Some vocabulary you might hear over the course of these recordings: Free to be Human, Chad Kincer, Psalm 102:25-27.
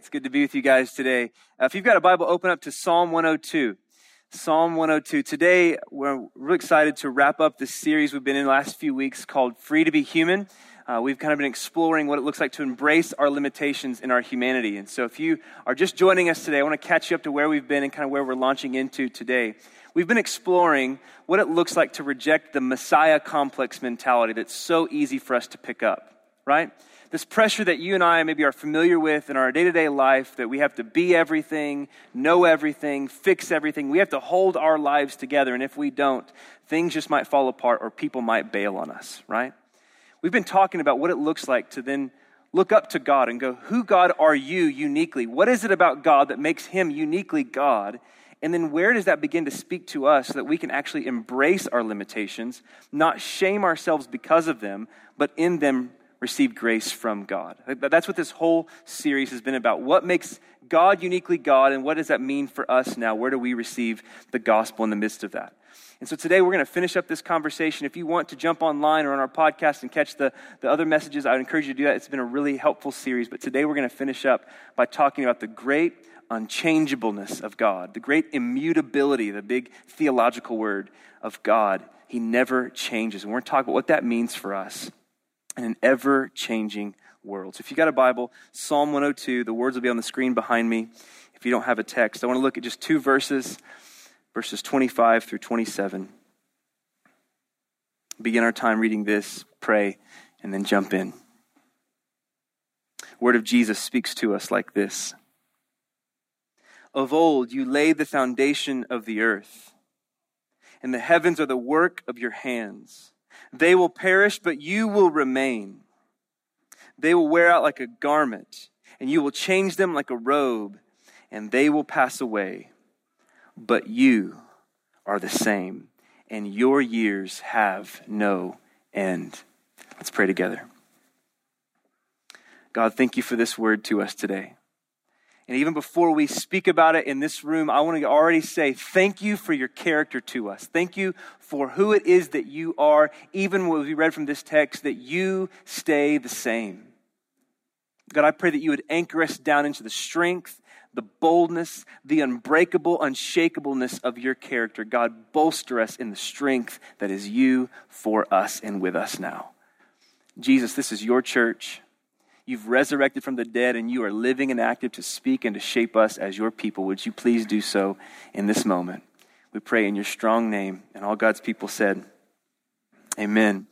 It's good to be with you guys today. If you've got a Bible, open up to Psalm 102. Psalm 102. Today, we're really excited to wrap up this series we've been in the last few weeks called Free to be Human. We've kind of been exploring what it looks like to embrace our limitations in our humanity. And so if you are just joining us today, I want to catch you up to where we've been and kind of where we're launching into today. We've been exploring what it looks like to reject the Messiah complex mentality that's so easy for us to pick up, right? This pressure that you and I maybe are familiar with in our day-to-day life, that we have to be everything, know everything, fix everything. We have to hold our lives together, and if we don't, things just might fall apart or people might bail on us, right? We've been talking about what it looks like to then look up to God and go, who God are you uniquely? What is it about God that makes him uniquely God? And then where does that begin to speak to us so that we can actually embrace our limitations, not shame ourselves because of them, but in them receive grace from God. That's what this whole series has been about. What makes God uniquely God, and what does that mean for us now? Where do we receive the gospel in the midst of that? And so today we're going to finish up this conversation. If you want to jump online or on our podcast and catch the other messages, I would encourage you to do that. It's been a really helpful series. But today we're going to finish up by talking about the great unchangeableness of God, the great immutability, the big theological word of God. He never changes. And we're going to talk about what that means for us in an ever-changing world. So if you've got a Bible, Psalm 102, the words will be on the screen behind me. If you don't have a text, I want to look at just two verses, verses 25 through 27. Begin our time reading this, pray, and then jump in. The word of Jesus speaks to us like this. Of old you laid the foundation of the earth, and the heavens are the work of your hands. They will perish, but you will remain. They will wear out like a garment, and you will change them like a robe, and they will pass away. But you are the same, and your years have no end. Let's pray together. God, thank you for this word to us today. And even before we speak about it in this room, I want to already say thank you for your character to us. Thank you for who it is that you are, even what we read from this text, that you stay the same. God, I pray that you would anchor us down into the strength, the boldness, the unbreakable, unshakableness of your character. God, bolster us in the strength that is you for us and with us now. Jesus, this is your church. You've resurrected from the dead, and you are living and active to speak and to shape us as your people. Would you please do so in this moment? We pray in your strong name, and all God's people said, amen.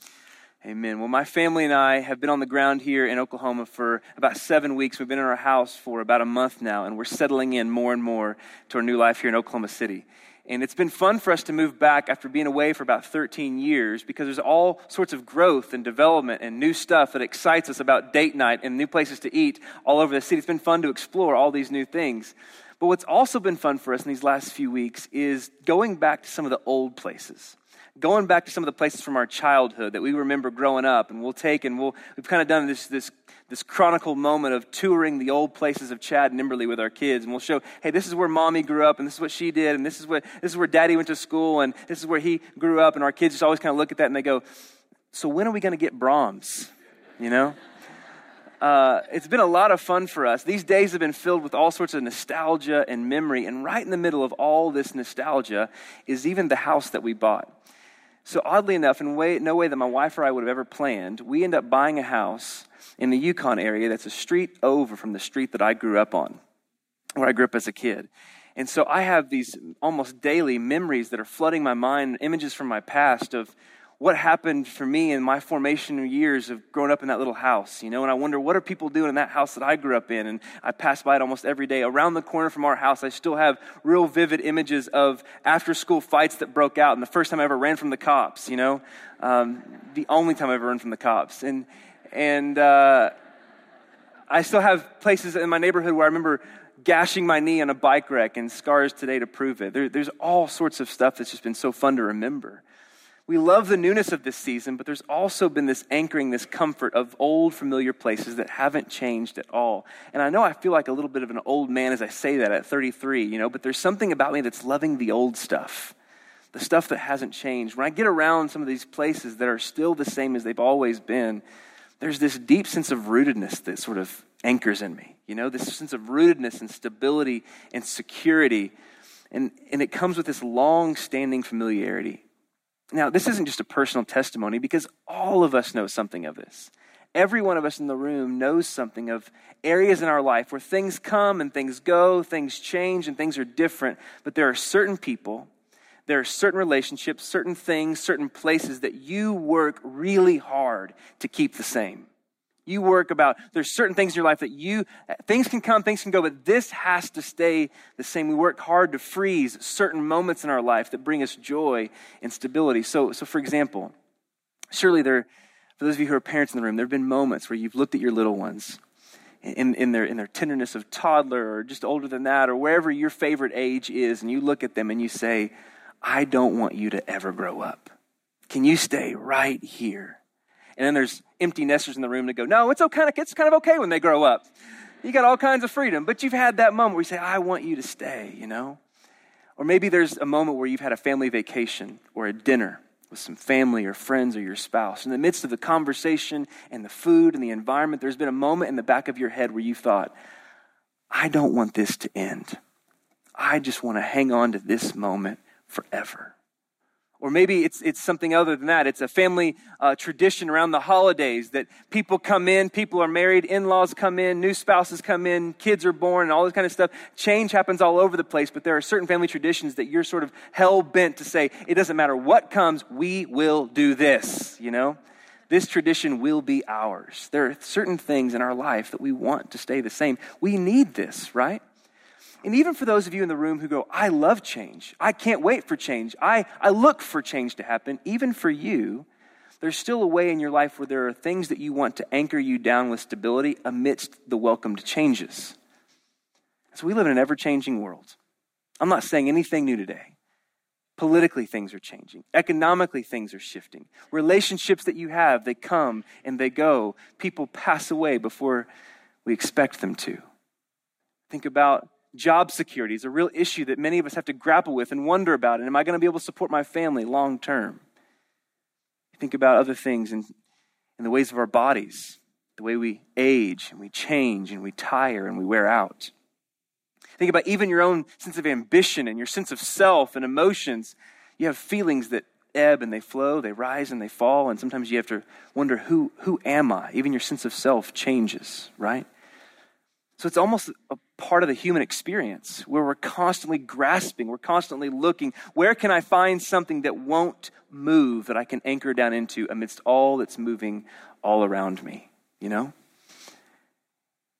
Amen. Well, my family and I have been on the ground here in Oklahoma for about 7 weeks. We've been in our house for about a month now, and we're settling in more and more to our new life here in Oklahoma City. And it's been fun for us to move back after being away for about 13 years because there's all sorts of growth and development and new stuff that excites us about date night and new places to eat all over the city. It's been fun to explore all these new things. But what's also been fun for us in these last few weeks is going back to some of the old places, going back to some of the places from our childhood that we remember growing up. And we've kind of done this chronicle moment of touring the old places of Chad and Kimberly with our kids. And we'll show, hey, this is where mommy grew up, and this is what she did, and this is where daddy went to school, and this is where he grew up. And our kids just always kind of look at that and they go, so when are we going to get Brahms, you know? It's been a lot of fun for us. These days have been filled with all sorts of nostalgia and memory. And right in the middle of all this nostalgia is even the house that we bought. So oddly enough, no way that my wife or I would have ever planned, we end up buying a house in the Yukon area that's a street over from the street that I grew up on, where I grew up as a kid. And so I have these almost daily memories that are flooding my mind, images from my past of what happened for me in my formation years of growing up in that little house, you know, and I wonder what are people doing in that house that I grew up in, and I pass by it almost every day. Around the corner from our house, I still have real vivid images of after-school fights that broke out, and the first time I ever ran from the cops, you know, the only time I ever ran from the cops, and I still have places in my neighborhood where I remember gashing my knee on a bike wreck and scars today to prove it. There's all sorts of stuff that's just been so fun to remember. We love the newness of this season, but there's also been this anchoring, this comfort of old familiar places that haven't changed at all. And I know I feel like a little bit of an old man as I say that at 33, you know, but there's something about me that's loving the old stuff, the stuff that hasn't changed. When I get around some of these places that are still the same as they've always been, there's this deep sense of rootedness that sort of anchors in me. You know, this sense of rootedness and stability and security. And it comes with this long-standing familiarity. Now, this isn't just a personal testimony because all of us know something of this. Every one of us in the room knows something of areas in our life where things come and things go, things change and things are different. But there are certain people, there are certain relationships, certain things, certain places that you work really hard to keep the same. You work about, there's certain things in your life that things can come, things can go, but this has to stay the same. We work hard to freeze certain moments in our life that bring us joy and stability. So for example, surely for those of you who are parents in the room, there have been moments where you've looked at your little ones in their tenderness of toddler or just older than that or wherever your favorite age is, and you look at them and you say, I don't want you to ever grow up. Can you stay right here? And then there's empty nesters in the room that go, no, it's kind of okay when they grow up. You got all kinds of freedom. But you've had that moment where you say, I want you to stay, you know? Or maybe there's a moment where you've had a family vacation or a dinner with some family or friends or your spouse. In the midst of the conversation and the food and the environment, there's been a moment in the back of your head where you thought, I don't want this to end. I just want to hang on to this moment forever. Or maybe it's something other than that. It's a family tradition around the holidays that people come in, people are married, in-laws come in, new spouses come in, kids are born, and all this kind of stuff. Change happens all over the place, but there are certain family traditions that you're sort of hell-bent to say, it doesn't matter what comes, we will do this, you know? This tradition will be ours. There are certain things in our life that we want to stay the same. We need this, right? And even for those of you in the room who go, I love change. I can't wait for change. I look for change to happen. Even for you, there's still a way in your life where there are things that you want to anchor you down with stability amidst the welcomed changes. So we live in an ever-changing world. I'm not saying anything new today. Politically, things are changing. Economically, things are shifting. Relationships that you have, they come and they go. People pass away before we expect them to. Think about job security is a real issue that many of us have to grapple with and wonder about. And am I going to be able to support my family long term? Think about other things in the ways of our bodies, the way we age and we change and we tire and we wear out. Think about even your own sense of ambition and your sense of self and emotions. You have feelings that ebb and they flow, they rise and they fall. And sometimes you have to wonder, who am I? Even your sense of self changes, right? So it's almost a part of the human experience where we're constantly grasping, we're constantly looking, where can I find something that won't move, that I can anchor down into amidst all that's moving all around me, you know?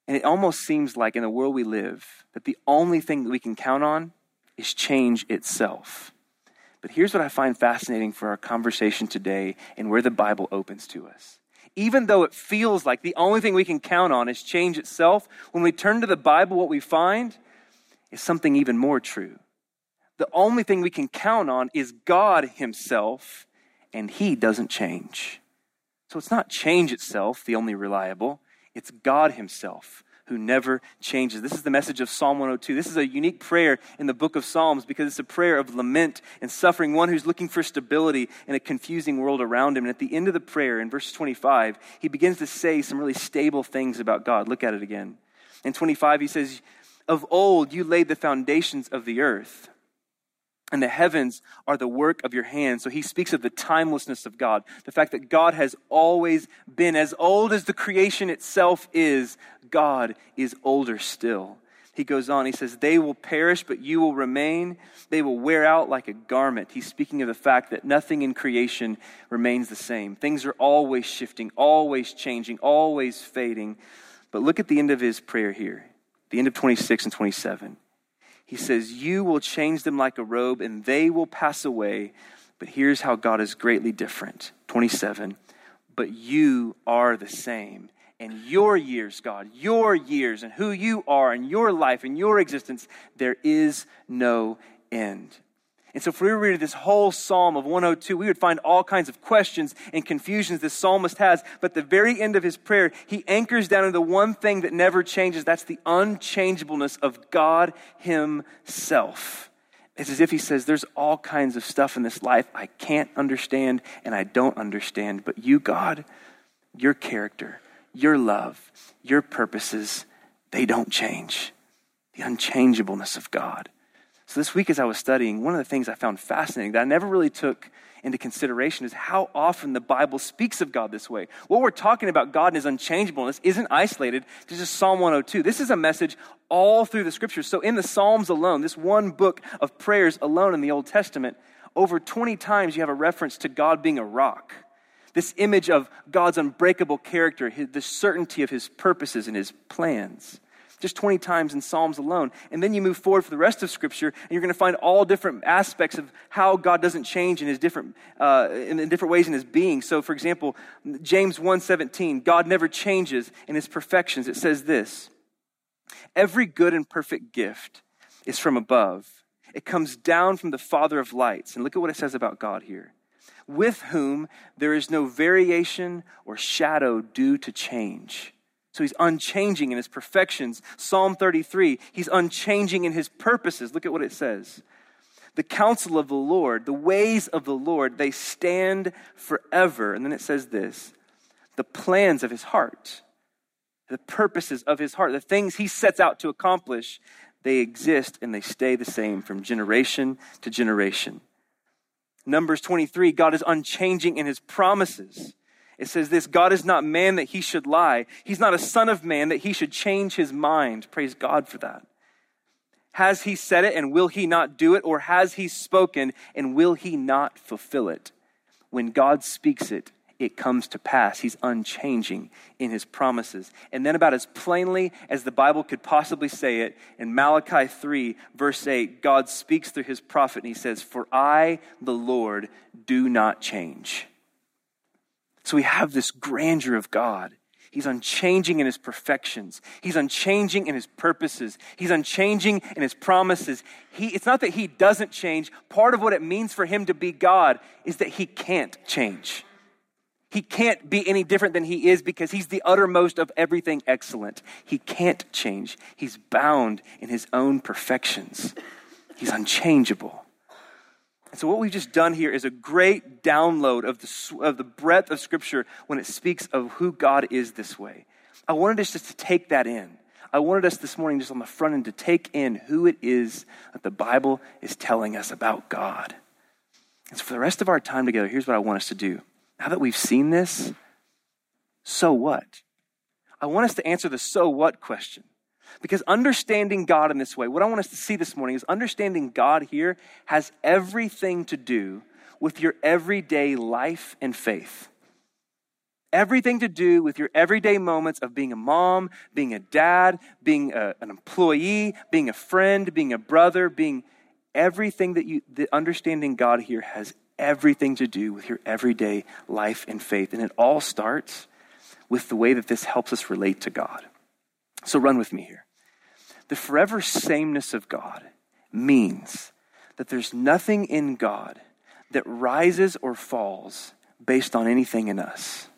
And it almost seems like in the world we live, that the only thing that we can count on is change itself. But here's what I find fascinating for our conversation today and where the Bible opens to us. Even though it feels like the only thing we can count on is change itself, when we turn to the Bible, what we find is something even more true. The only thing we can count on is God himself, and he doesn't change. So it's not change itself, the only reliable. It's God himself who never changes. This is the message of Psalm 102. This is a unique prayer in the book of Psalms because it's a prayer of lament and suffering, one who's looking for stability in a confusing world around him. And at the end of the prayer, in verse 25, he begins to say some really stable things about God. Look at it again. In 25, he says, "Of old you laid the foundations of the earth, and the heavens are the work of your hands." So he speaks of the timelessness of God, the fact that God has always been. As old as the creation itself is, God is older still. He goes on, he says, "They will perish, but you will remain. They will wear out like a garment." He's speaking of the fact that nothing in creation remains the same. Things are always shifting, always changing, always fading. But look at the end of his prayer here, the end of 26 and 27. He says, "You will change them like a robe and they will pass away." But here's how God is greatly different. 27, "But you are the same. And your years, God, your years and who you are and your life and your existence, there is no end." And so if we were to read this whole Psalm of 102, we would find all kinds of questions and confusions this psalmist has. But at the very end of his prayer, he anchors down into one thing that never changes. That's the unchangeableness of God himself. It's as if he says, there's all kinds of stuff in this life I can't understand and I don't understand. But you, God, your character, your love, your purposes, they don't change. The unchangeableness of God. So this week as I was studying, one of the things I found fascinating that I never really took into consideration is how often the Bible speaks of God this way. What we're talking about, God and his unchangeableness, isn't isolated to just Psalm 102. This is a message all through the scriptures. So in the Psalms alone, this one book of prayers alone in the Old Testament, over 20 times you have a reference to God being a rock. This image of God's unbreakable character, the certainty of his purposes and his plans. Just 20 times in Psalms alone. And then you move forward for the rest of Scripture, and you're going to find all different aspects of how God doesn't change in his different in different ways in his being. So, for example, James 1:17, God never changes in his perfections. It says this, every good and perfect gift is from above. It comes down from the Father of lights. And look at what it says about God here. With whom there is no variation or shadow due to change. So he's unchanging in his perfections. Psalm 33, he's unchanging in his purposes. Look at what it says. The counsel of the Lord, the ways of the Lord, they stand forever. And then it says this, the plans of his heart, the purposes of his heart, the things he sets out to accomplish, they exist and they stay the same from generation to generation. Numbers 23, God is unchanging in his promises. It says this, God is not man that he should lie. He's not a son of man that he should change his mind. Praise God for that. Has he said it and will he not do it? Or has he spoken and will he not fulfill it? When God speaks it, it comes to pass. He's unchanging in his promises. And then about as plainly as the Bible could possibly say it, in Malachi 3, verse 8, God speaks through his prophet and he says, for I, the Lord, do not change. So we have this grandeur of God. He's unchanging in his perfections. He's unchanging in his purposes. He's unchanging in his promises. It's not that he doesn't change. Part of what it means for him to be God is that he can't change. He can't be any different than he is because he's the uttermost of everything excellent. He can't change. He's bound in his own perfections. He's unchangeable. And so what we've just done here is a great download of the breadth of Scripture when it speaks of who God is this way. I wanted us just to take that in. I wanted us this morning just on the front end to take in who it is that the Bible is telling us about God. And so for the rest of our time together, here's what I want us to do. Now that we've seen this, so what? I want us to answer the so what question. Because understanding God in this way, what I want us to see this morning is understanding God here has everything to do with your everyday life and faith. Everything to do with your everyday moments of being a mom, being a dad, being an employee, being a friend, being a brother, being everything that the understanding God here has everything to do with your everyday life and faith. And it all starts with the way that this helps us relate to God. So run with me here. The forever sameness of God means that there's nothing in God that rises or falls based on anything in us.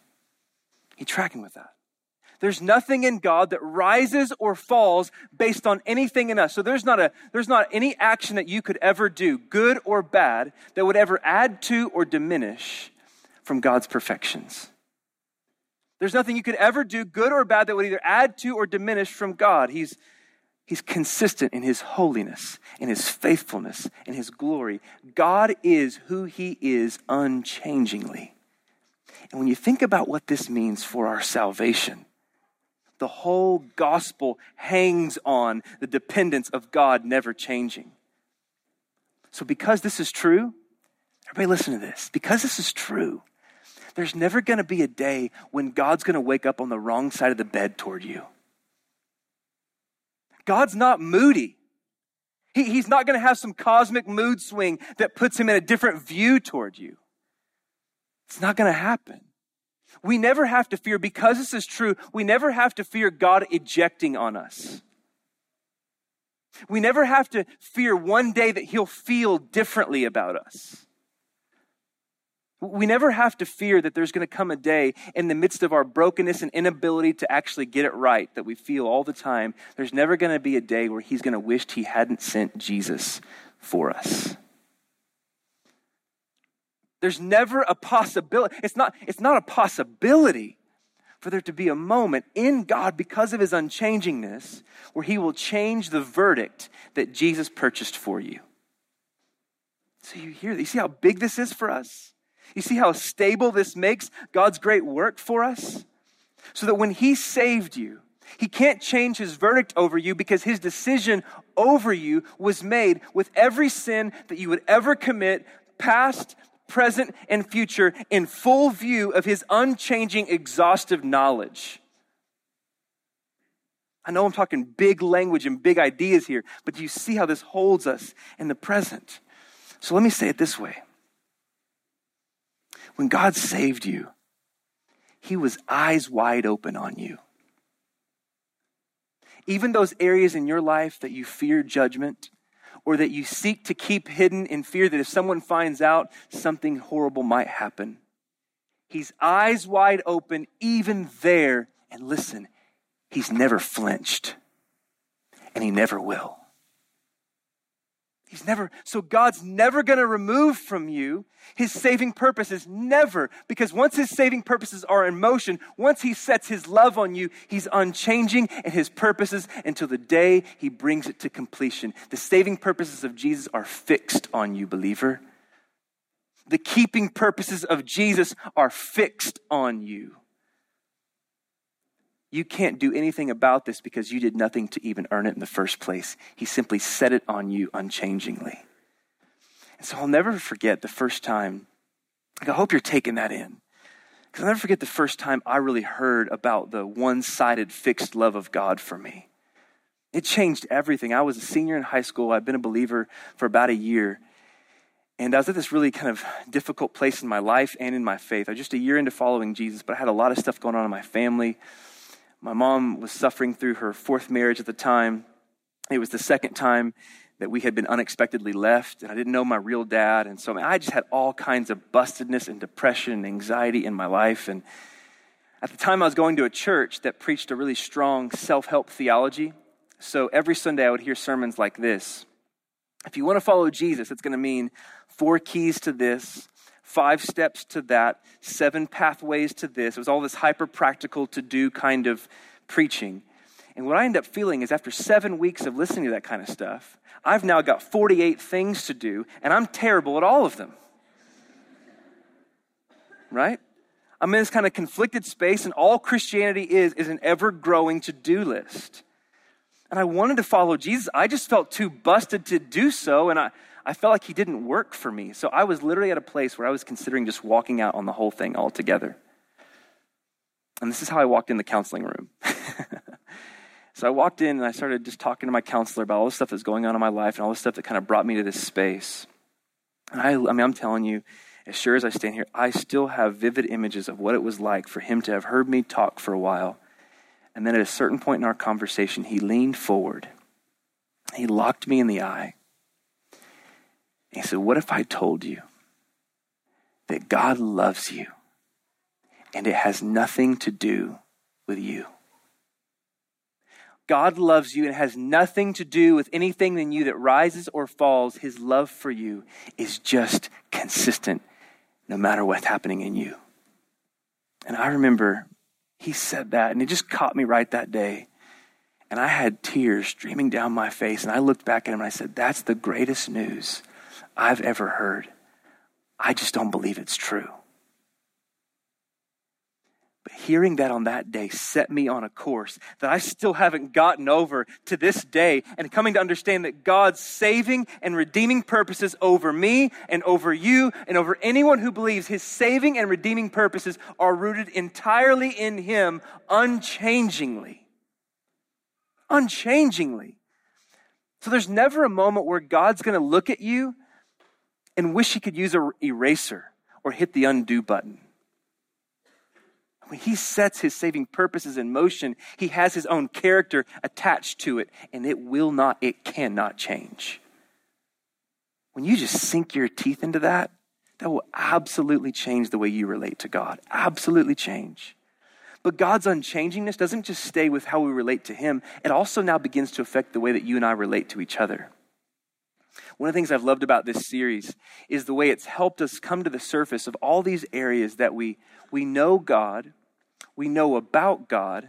You tracking with that? There's nothing in God that rises or falls based on anything in us. So there's not any action that you could ever do, good or bad, that would ever add to or diminish from God's perfections. There's nothing you could ever do, good or bad, that would either add to or diminish from God. He's consistent in his holiness, in his faithfulness, in his glory. God is who he is unchangingly. And when you think about what this means for our salvation, the whole gospel hangs on the dependence of God never changing. So because this is true, everybody listen to this. Because this is true, there's never going to be a day when God's going to wake up on the wrong side of the bed toward you. God's not moody. He's not going to have some cosmic mood swing that puts him in a different view toward you. It's not going to happen. We never have to fear, because this is true, we never have to fear God ejecting on us. We never have to fear one day that he'll feel differently about us. We never have to fear that there's going to come a day in the midst of our brokenness and inability to actually get it right that we feel all the time. There's never going to be a day where he's going to wish he hadn't sent Jesus for us. There's never a possibility. It's not a possibility for there to be a moment in God because of his unchangingness where he will change the verdict that Jesus purchased for you. So you hear, you see how big this is for us? You see how stable this makes God's great work for us? So that when he saved you, he can't change his verdict over you because his decision over you was made with every sin that you would ever commit, past, present, and future, in full view of his unchanging, exhaustive knowledge. I know I'm talking big language and big ideas here, but do you see how this holds us in the present? So let me say it this way. When God saved you, he was eyes wide open on you. Even those areas in your life that you fear judgment or that you seek to keep hidden in fear that if someone finds out, something horrible might happen. He's eyes wide open even there. And listen, he's never flinched and he never will. So God's never going to remove from you his saving purposes, never. Because once his saving purposes are in motion, once he sets his love on you, he's unchanging in his purposes until the day he brings it to completion. The saving purposes of Jesus are fixed on you, believer. The keeping purposes of Jesus are fixed on you. You can't do anything about this because you did nothing to even earn it in the first place. He simply set it on you unchangingly. And so I'll never forget the first time, I hope you're taking that in, because I'll never forget the first time I really heard about the one-sided fixed love of God for me. It changed everything. I was a senior in high school. I'd been a believer for about a year. And I was at this really kind of difficult place in my life and in my faith. I was just a year into following Jesus, but I had a lot of stuff going on in my family. My mom was suffering through her fourth marriage at the time. It was the second time that we had been unexpectedly left, and I didn't know my real dad. And so I just had all kinds of bustedness and depression and anxiety in my life. And at the time, I was going to a church that preached a really strong self-help theology. So every Sunday, I would hear sermons like this. If you want to follow Jesus, it's going to mean 4 keys to this, 5 steps to that, 7 pathways to this. It was all this hyper-practical to-do kind of preaching. And what I end up feeling is after 7 weeks of listening to that kind of stuff, I've now got 48 things to do, and I'm terrible at all of them. Right? I'm in this kind of conflicted space, and all Christianity is an ever-growing to-do list. And I wanted to follow Jesus. I just felt too busted to do so, and I felt like he didn't work for me. So I was literally at a place where I was considering just walking out on the whole thing altogether. And this is how I walked in the counseling room. So I walked in and I started just talking to my counselor about all the stuff that's going on in my life and all the stuff that kind of brought me to this space. And I'm telling you, as sure as I stand here, I still have vivid images of what it was like for him to have heard me talk for a while. And then at a certain point in our conversation, he leaned forward. He looked me in the eye. He said, what if I told you that God loves you and it has nothing to do with you? God loves you and it has nothing to do with anything in you that rises or falls. His love for you is just consistent no matter what's happening in you. And I remember he said that and it just caught me right that day. And I had tears streaming down my face and I looked back at him and I said, that's the greatest news I've ever heard. I just don't believe it's true. But hearing that on that day set me on a course that I still haven't gotten over to this day, and coming to understand that God's saving and redeeming purposes over me and over you and over anyone who believes, his saving and redeeming purposes are rooted entirely in him, unchangingly. Unchangingly. So there's never a moment where God's going to look at you and wish he could use an eraser or hit the undo button. When he sets his saving purposes in motion, he has his own character attached to it, and it cannot change. When you just sink your teeth into that, that will absolutely change the way you relate to God. Absolutely change. But God's unchangingness doesn't just stay with how we relate to him. It also now begins to affect the way that you and I relate to each other. One of the things I've loved about this series is the way it's helped us come to the surface of all these areas that we know God, We know about God.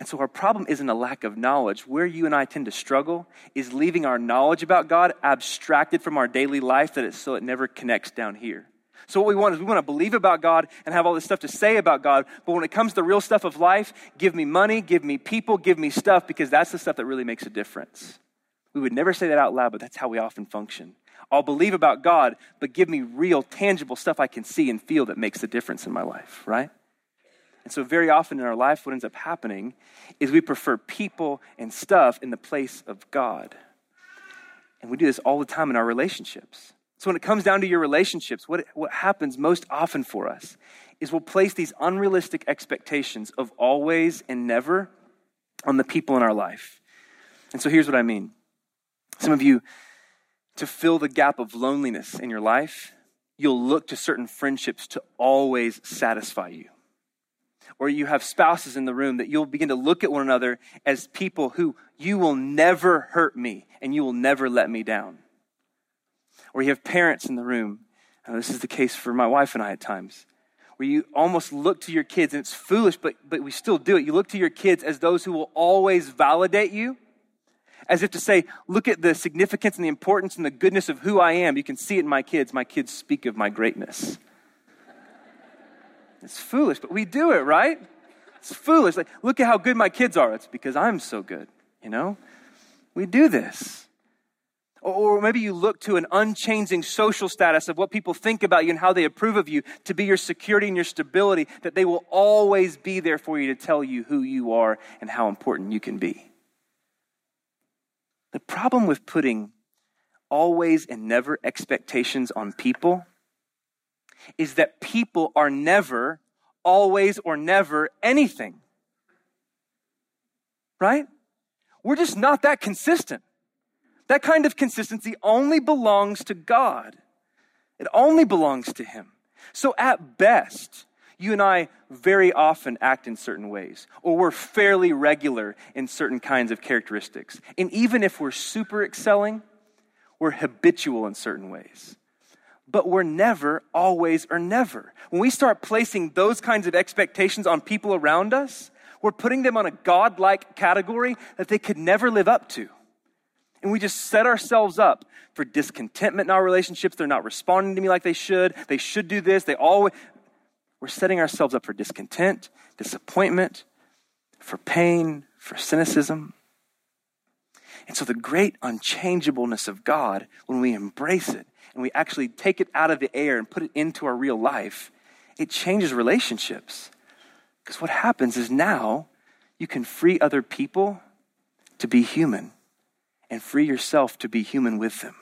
And so our problem isn't a lack of knowledge. Where you and I tend to struggle is leaving our knowledge about God abstracted from our daily life so it never connects down here. So what we want is we want to believe about God and have all this stuff to say about God. But when it comes to the real stuff of life, give me money, give me people, give me stuff, because that's the stuff that really makes a difference. We would never say that out loud, but that's how we often function. I'll believe about God, but give me real, tangible stuff I can see and feel that makes a difference in my life, right? And so very often in our life, what ends up happening is we prefer people and stuff in the place of God. And we do this all the time in our relationships. So when it comes down to your relationships, what happens most often for us is we'll place these unrealistic expectations of always and never on the people in our life. And so here's what I mean. Some of you, to fill the gap of loneliness in your life, you'll look to certain friendships to always satisfy you. Or you have spouses in the room that you'll begin to look at one another as people who, you will never hurt me and you will never let me down. Or you have parents in the room, and this is the case for my wife and I at times, where you almost look to your kids, and it's foolish, but we still do it. You look to your kids as those who will always validate you, as if to say, look at the significance and the importance and the goodness of who I am. You can see it in my kids. My kids speak of my greatness. It's foolish, but we do it, right? It's foolish. Like, look at how good my kids are. It's because I'm so good, you know? We do this. Or maybe you look to an unchanging social status of what people think about you and how they approve of you to be your security and your stability, that they will always be there for you to tell you who you are and how important you can be. The problem with putting always and never expectations on people is that people are never, always, or never anything. Right? We're just not that consistent. That kind of consistency only belongs to God. It only belongs to Him. So at best, you and I very often act in certain ways, or we're fairly regular in certain kinds of characteristics. And even if we're super excelling, we're habitual in certain ways. But we're never, always, or never. When we start placing those kinds of expectations on people around us, we're putting them on a God-like category that they could never live up to. And we just set ourselves up for discontentment in our relationships. They're not responding to me like they should. They should do this. We're setting ourselves up for discontent, disappointment, for pain, for cynicism. And so the great unchangeableness of God, when we embrace it and we actually take it out of the air and put it into our real life, it changes relationships. Because what happens is now you can free other people to be human and free yourself to be human with them.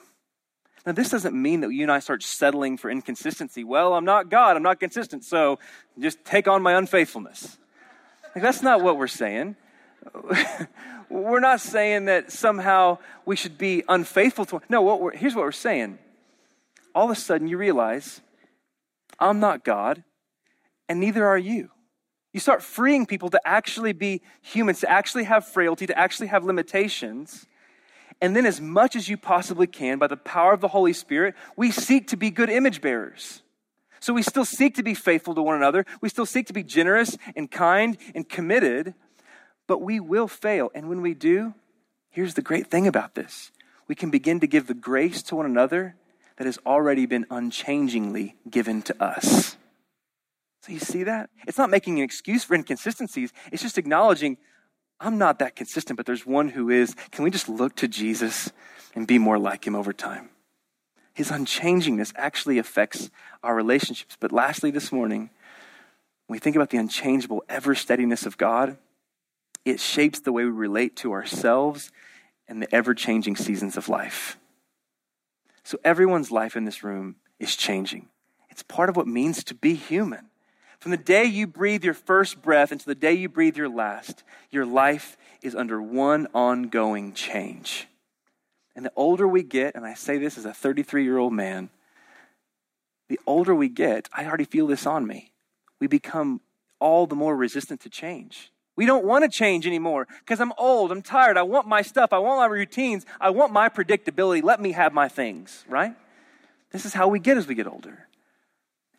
Now, this doesn't mean that you and I start settling for inconsistency. Well, I'm not God, I'm not consistent, so just take on my unfaithfulness. Like, that's not what we're saying. We're not saying that somehow we should be unfaithful to one. No, here's what we're saying. All of a sudden, you realize, I'm not God, and neither are you. You start freeing people to actually be humans, to actually have frailty, to actually have limitations. And then as much as you possibly can, by the power of the Holy Spirit, we seek to be good image bearers. So we still seek to be faithful to one another. We still seek to be generous and kind and committed, but we will fail. And when we do, here's the great thing about this. We can begin to give the grace to one another that has already been unchangingly given to us. So you see that? It's not making an excuse for inconsistencies. It's just acknowledging, I'm not that consistent, but there's one who is. Can we just look to Jesus and be more like him over time? His unchangingness actually affects our relationships. But lastly, this morning, when we think about the unchangeable, ever-steadiness of God, it shapes the way we relate to ourselves and the ever-changing seasons of life. So everyone's life in this room is changing. It's part of what it means to be human. From the day you breathe your first breath until the day you breathe your last, your life is under one ongoing change. And the older we get, and I say this as a 33-year-old man, the older we get, I already feel this on me. We become all the more resistant to change. We don't want to change anymore because I'm old, I'm tired, I want my stuff, I want my routines, I want my predictability, let me have my things, right? This is how we get as we get older.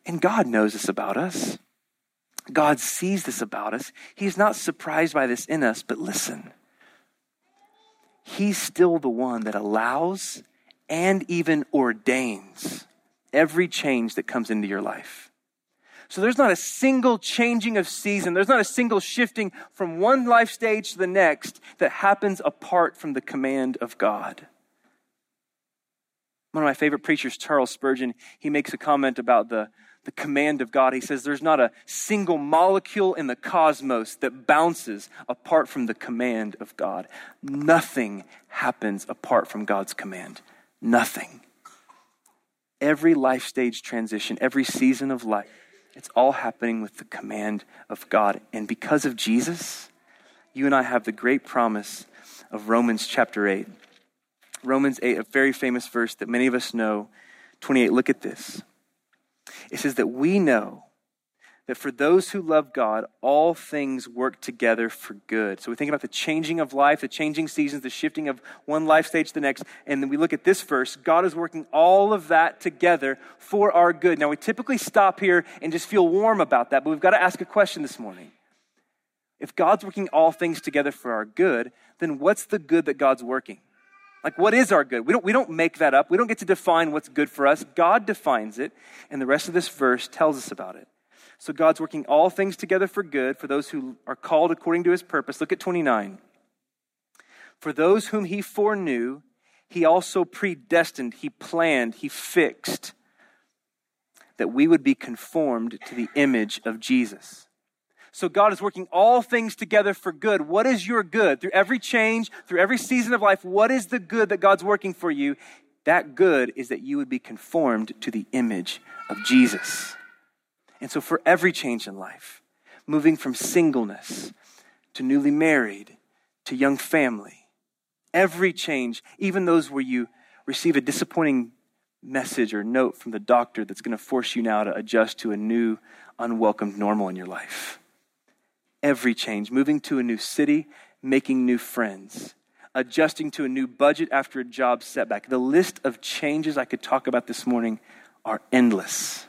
And God knows this about us. God sees this about us. He's not surprised by this in us, but listen. He's still the one that allows and even ordains every change that comes into your life. So there's not a single changing of season. There's not a single shifting from one life stage to the next that happens apart from the command of God. One of my favorite preachers, Charles Spurgeon, he makes a comment about the command of God. He says, there's not a single molecule in the cosmos that bounces apart from the command of God. Nothing happens apart from God's command. Nothing. Every life stage transition, every season of life, it's all happening with the command of God. And because of Jesus, you and I have the great promise of Romans chapter 8. Romans 8, a very famous verse that many of us know, 28, look at this. It says that we know that for those who love God, all things work together for good. So we think about the changing of life, the changing seasons, the shifting of one life stage to the next. And then we look at this verse, God is working all of that together for our good. Now we typically stop here and just feel warm about that, but we've got to ask a question this morning. If God's working all things together for our good, then what's the good that God's working? Like, what is our good? We don't make that up. We don't get to define what's good for us. God defines it, and the rest of this verse tells us about it. So God's working all things together for good for those who are called according to his purpose. Look at 29. For those whom he foreknew, he also predestined, he planned, he fixed that we would be conformed to the image of Jesus. So God is working all things together for good. What is your good? Through every change, through every season of life, what is the good that God's working for you? That good is that you would be conformed to the image of Jesus. And so for every change in life, moving from singleness to newly married to young family, every change, even those where you receive a disappointing message or note from the doctor that's going to force you now to adjust to a new, unwelcomed normal in your life. Every change, moving to a new city, making new friends, adjusting to a new budget after a job setback. The list of changes I could talk about this morning are endless.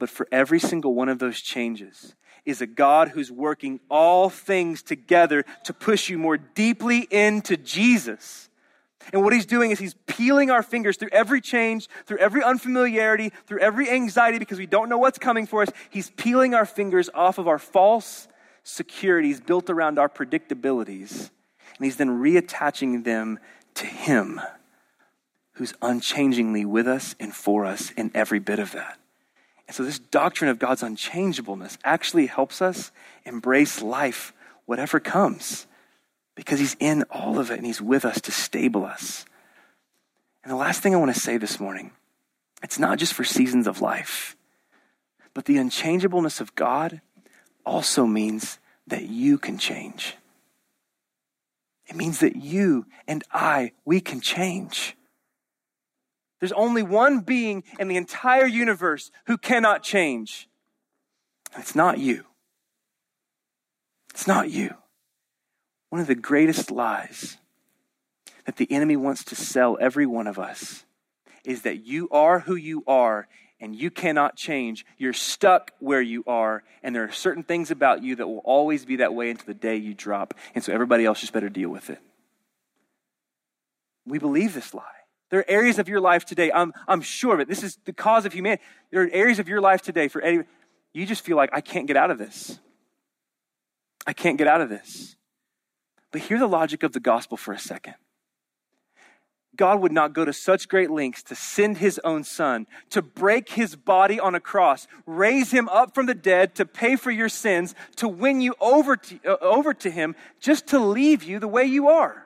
But for every single one of those changes is a God who's working all things together to push you more deeply into Jesus. And what he's doing is he's peeling our fingers through every change, through every unfamiliarity, through every anxiety because we don't know what's coming for us. He's peeling our fingers off of our false securities built around our predictabilities. And he's then reattaching them to him who's unchangingly with us and for us in every bit of that. And so this doctrine of God's unchangeableness actually helps us embrace life, whatever comes, because he's in all of it and he's with us to stable us. And the last thing I want to say this morning, it's not just for seasons of life, but the unchangeableness of God also means that you can change. It means that you and I, we can change. There's only one being in the entire universe who cannot change. It's not you. It's not you. One of the greatest lies that the enemy wants to sell every one of us is that you are who you are and you cannot change. You're stuck where you are, and there are certain things about you that will always be that way until the day you drop, and so everybody else just better deal with it. We believe this lie. There are areas of your life today, I'm sure of it. This is the cause of humanity. There are areas of your life today for any, you just feel like, I can't get out of this. I can't get out of this. But hear the logic of the gospel for a second. God would not go to such great lengths to send his own son, to break his body on a cross, raise him up from the dead to pay for your sins, to win you over to him, just to leave you the way you are.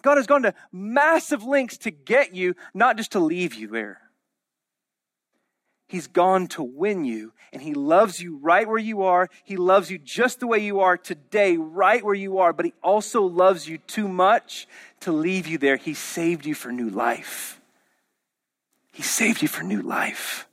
God has gone to massive lengths to get you, not just to leave you there. He's gone to win you, and he loves you right where you are. He loves you just the way you are today, right where you are, but he also loves you too much to leave you there. He saved you for new life. He saved you for new life.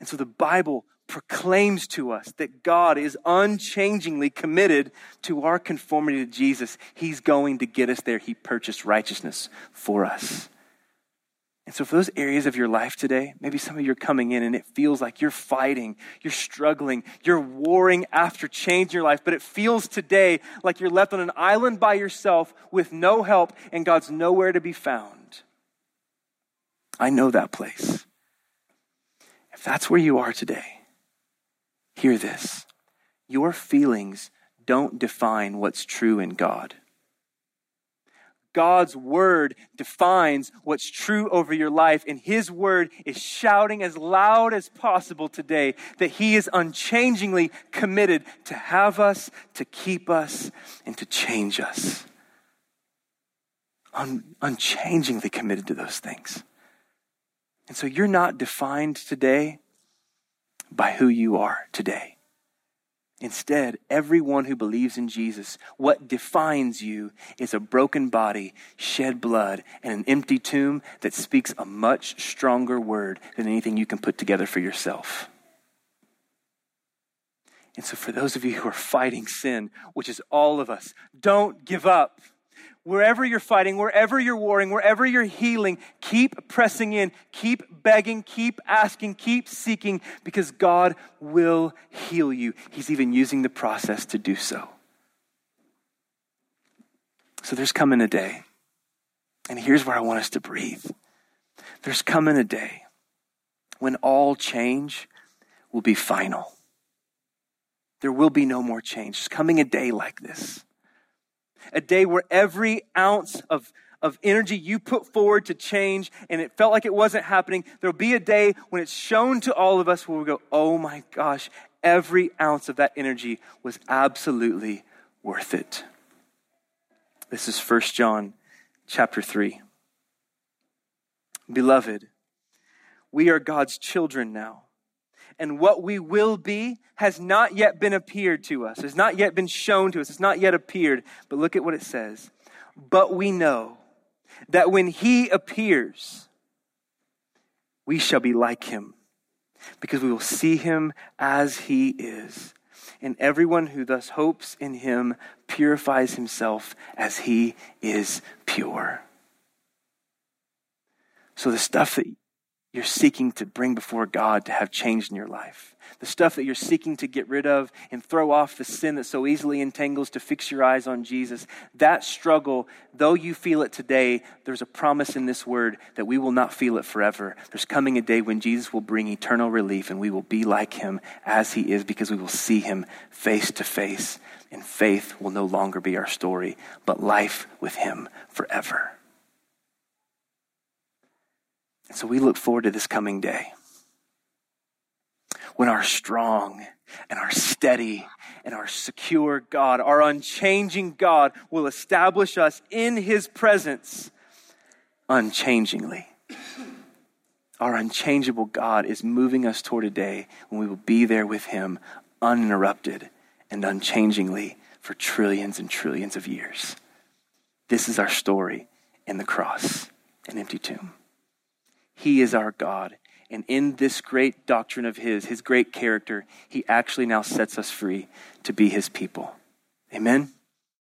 And so the Bible proclaims to us that God is unchangingly committed to our conformity to Jesus. He's going to get us there. He purchased righteousness for us. And so for those areas of your life today, maybe some of you are coming in and it feels like you're fighting, you're struggling, you're warring after change in your life, but it feels today like you're left on an island by yourself with no help and God's nowhere to be found. I know that place. If that's where you are today, hear this. Your feelings don't define what's true in God. God's word defines what's true over your life, and his word is shouting as loud as possible today that he is unchangingly committed to have us, to keep us, and to change us. Unchangingly committed to those things. And so you're not defined today by who you are today. Instead, everyone who believes in Jesus, what defines you is a broken body, shed blood, and an empty tomb that speaks a much stronger word than anything you can put together for yourself. And so for those of you who are fighting sin, which is all of us, don't give up. Wherever you're fighting, wherever you're warring, wherever you're healing, keep pressing in, keep begging, keep asking, keep seeking, because God will heal you. He's even using the process to do so. So there's coming a day, and here's where I want us to breathe. There's coming a day when all change will be final. There will be no more change. There's coming a day like this. A day where every ounce of energy you put forward to change and it felt like it wasn't happening, there'll be a day when it's shown to all of us where we go, oh my gosh, every ounce of that energy was absolutely worth it. This is 1 John chapter 3. Beloved, we are God's children now. And what we will be has not yet been appeared to us. It's not yet been shown to us. It's not yet appeared. But look at what it says. But we know that when he appears, we shall be like him, because we will see him as he is. And everyone who thus hopes in him purifies himself as he is pure. So the stuff that you're seeking to bring before God to have change in your life, the stuff that you're seeking to get rid of and throw off the sin that so easily entangles, to fix your eyes on Jesus, that struggle, though you feel it today, there's a promise in this word that we will not feel it forever. There's coming a day when Jesus will bring eternal relief and we will be like him as he is, because we will see him face to face, and faith will no longer be our story, but life with him forever. And so we look forward to this coming day when our strong and our steady and our secure God, our unchanging God, will establish us in his presence unchangingly. Our unchangeable God is moving us toward a day when we will be there with him uninterrupted and unchangingly for trillions and trillions of years. This is our story in the cross and empty tomb. He is our God. And in this great doctrine of his great character, he actually now sets us free to be his people. Amen.